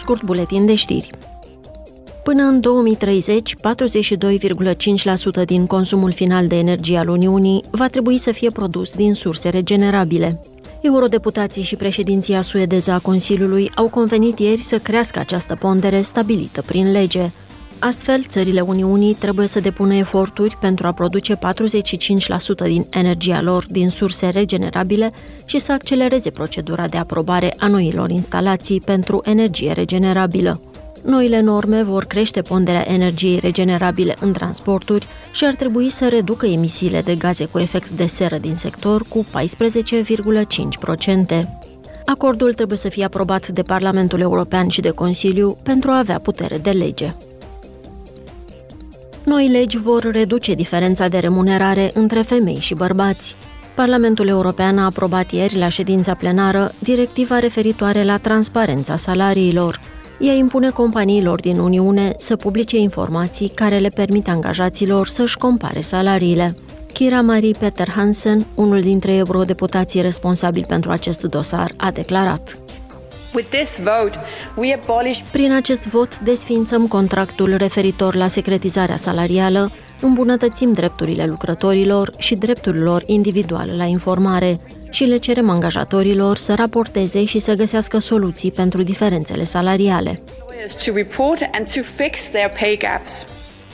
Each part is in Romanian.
scurt buletin de știri. Până în 2030, 42,5% din consumul final de energie al Uniunii va trebui să fie produs din surse regenerabile. Eurodeputații și președinția suedeză a Consiliului au convenit ieri să crească această pondere stabilită prin lege. Astfel, țările Uniunii trebuie să depună eforturi pentru a produce 45% din energia lor din surse regenerabile și să accelereze procedura de aprobare a noilor instalații pentru energie regenerabilă. Noile norme vor crește ponderea energiei regenerabile în transporturi și ar trebui să reducă emisiile de gaze cu efect de seră din sector cu 14,5%. Acordul trebuie să fie aprobat de Parlamentul European și de Consiliu pentru a avea putere de lege. Noi legi vor reduce diferența de remunerare între femei și bărbați. Parlamentul European a aprobat ieri la ședința plenară directiva referitoare la transparența salariilor. Ea impune companiilor din Uniune să publice informații care le permit angajaților să-și compare salariile. Kira Marie Peter Hansen, unul dintre eurodeputații responsabili pentru acest dosar, a declarat: Prin acest vot desființăm contractul referitor la secretizarea salarială, îmbunătățim drepturile lucrătorilor și drepturile lor individuale la informare și le cerem angajatorilor să raporteze și să găsească soluții pentru diferențele salariale.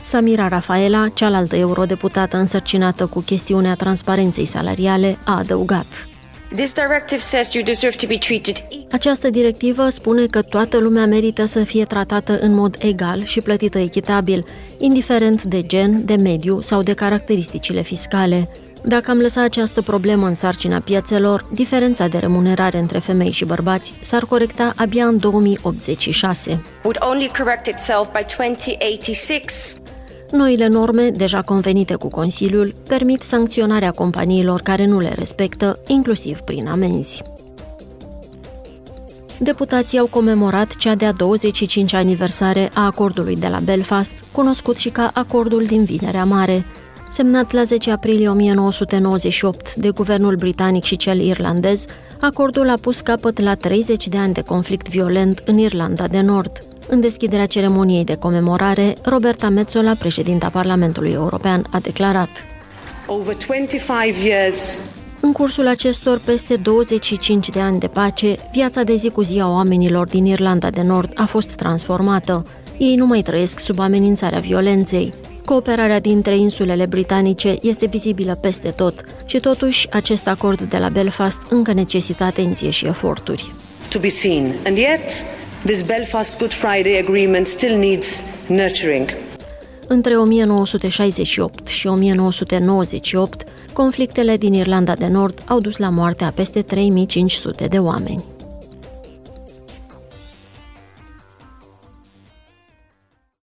Samira Rafaela, cealaltă eurodeputată însărcinată cu chestiunea transparenței salariale, a adăugat: Această directivă spune că toată lumea merită să fie tratată în mod egal și plătită echitabil, indiferent de gen, de mediu sau de caracteristicile fiscale. Dacă am lăsat această problemă în sarcina piețelor, diferența de remunerare între femei și bărbați s-ar corecta abia în 2086. Noile norme, deja convenite cu Consiliul, permit sancționarea companiilor care nu le respectă, inclusiv prin amenzi. Deputații au comemorat cea de-a 25-a aniversare a acordului de la Belfast, cunoscut și ca Acordul din Vinerea Mare. Semnat la 10 aprilie 1998 de guvernul britanic și cel irlandez, acordul a pus capăt la 30 de ani de conflict violent în Irlanda de Nord. În deschiderea ceremoniei de comemorare, Roberta Metsola, președinta Parlamentului European, a declarat: În cursul acestor peste 25 de ani de pace, viața de zi cu zi a oamenilor din Irlanda de Nord a fost transformată. Ei nu mai trăiesc sub amenințarea violenței. Cooperarea dintre insulele britanice este vizibilă peste tot și totuși acest acord de la Belfast încă necesită atenție și eforturi. To be seen. And yet, this Belfast Good Friday Agreement still needs nurturing. Între 1968 și 1998, conflictele din Irlanda de Nord au dus la moartea peste 3.500 de oameni.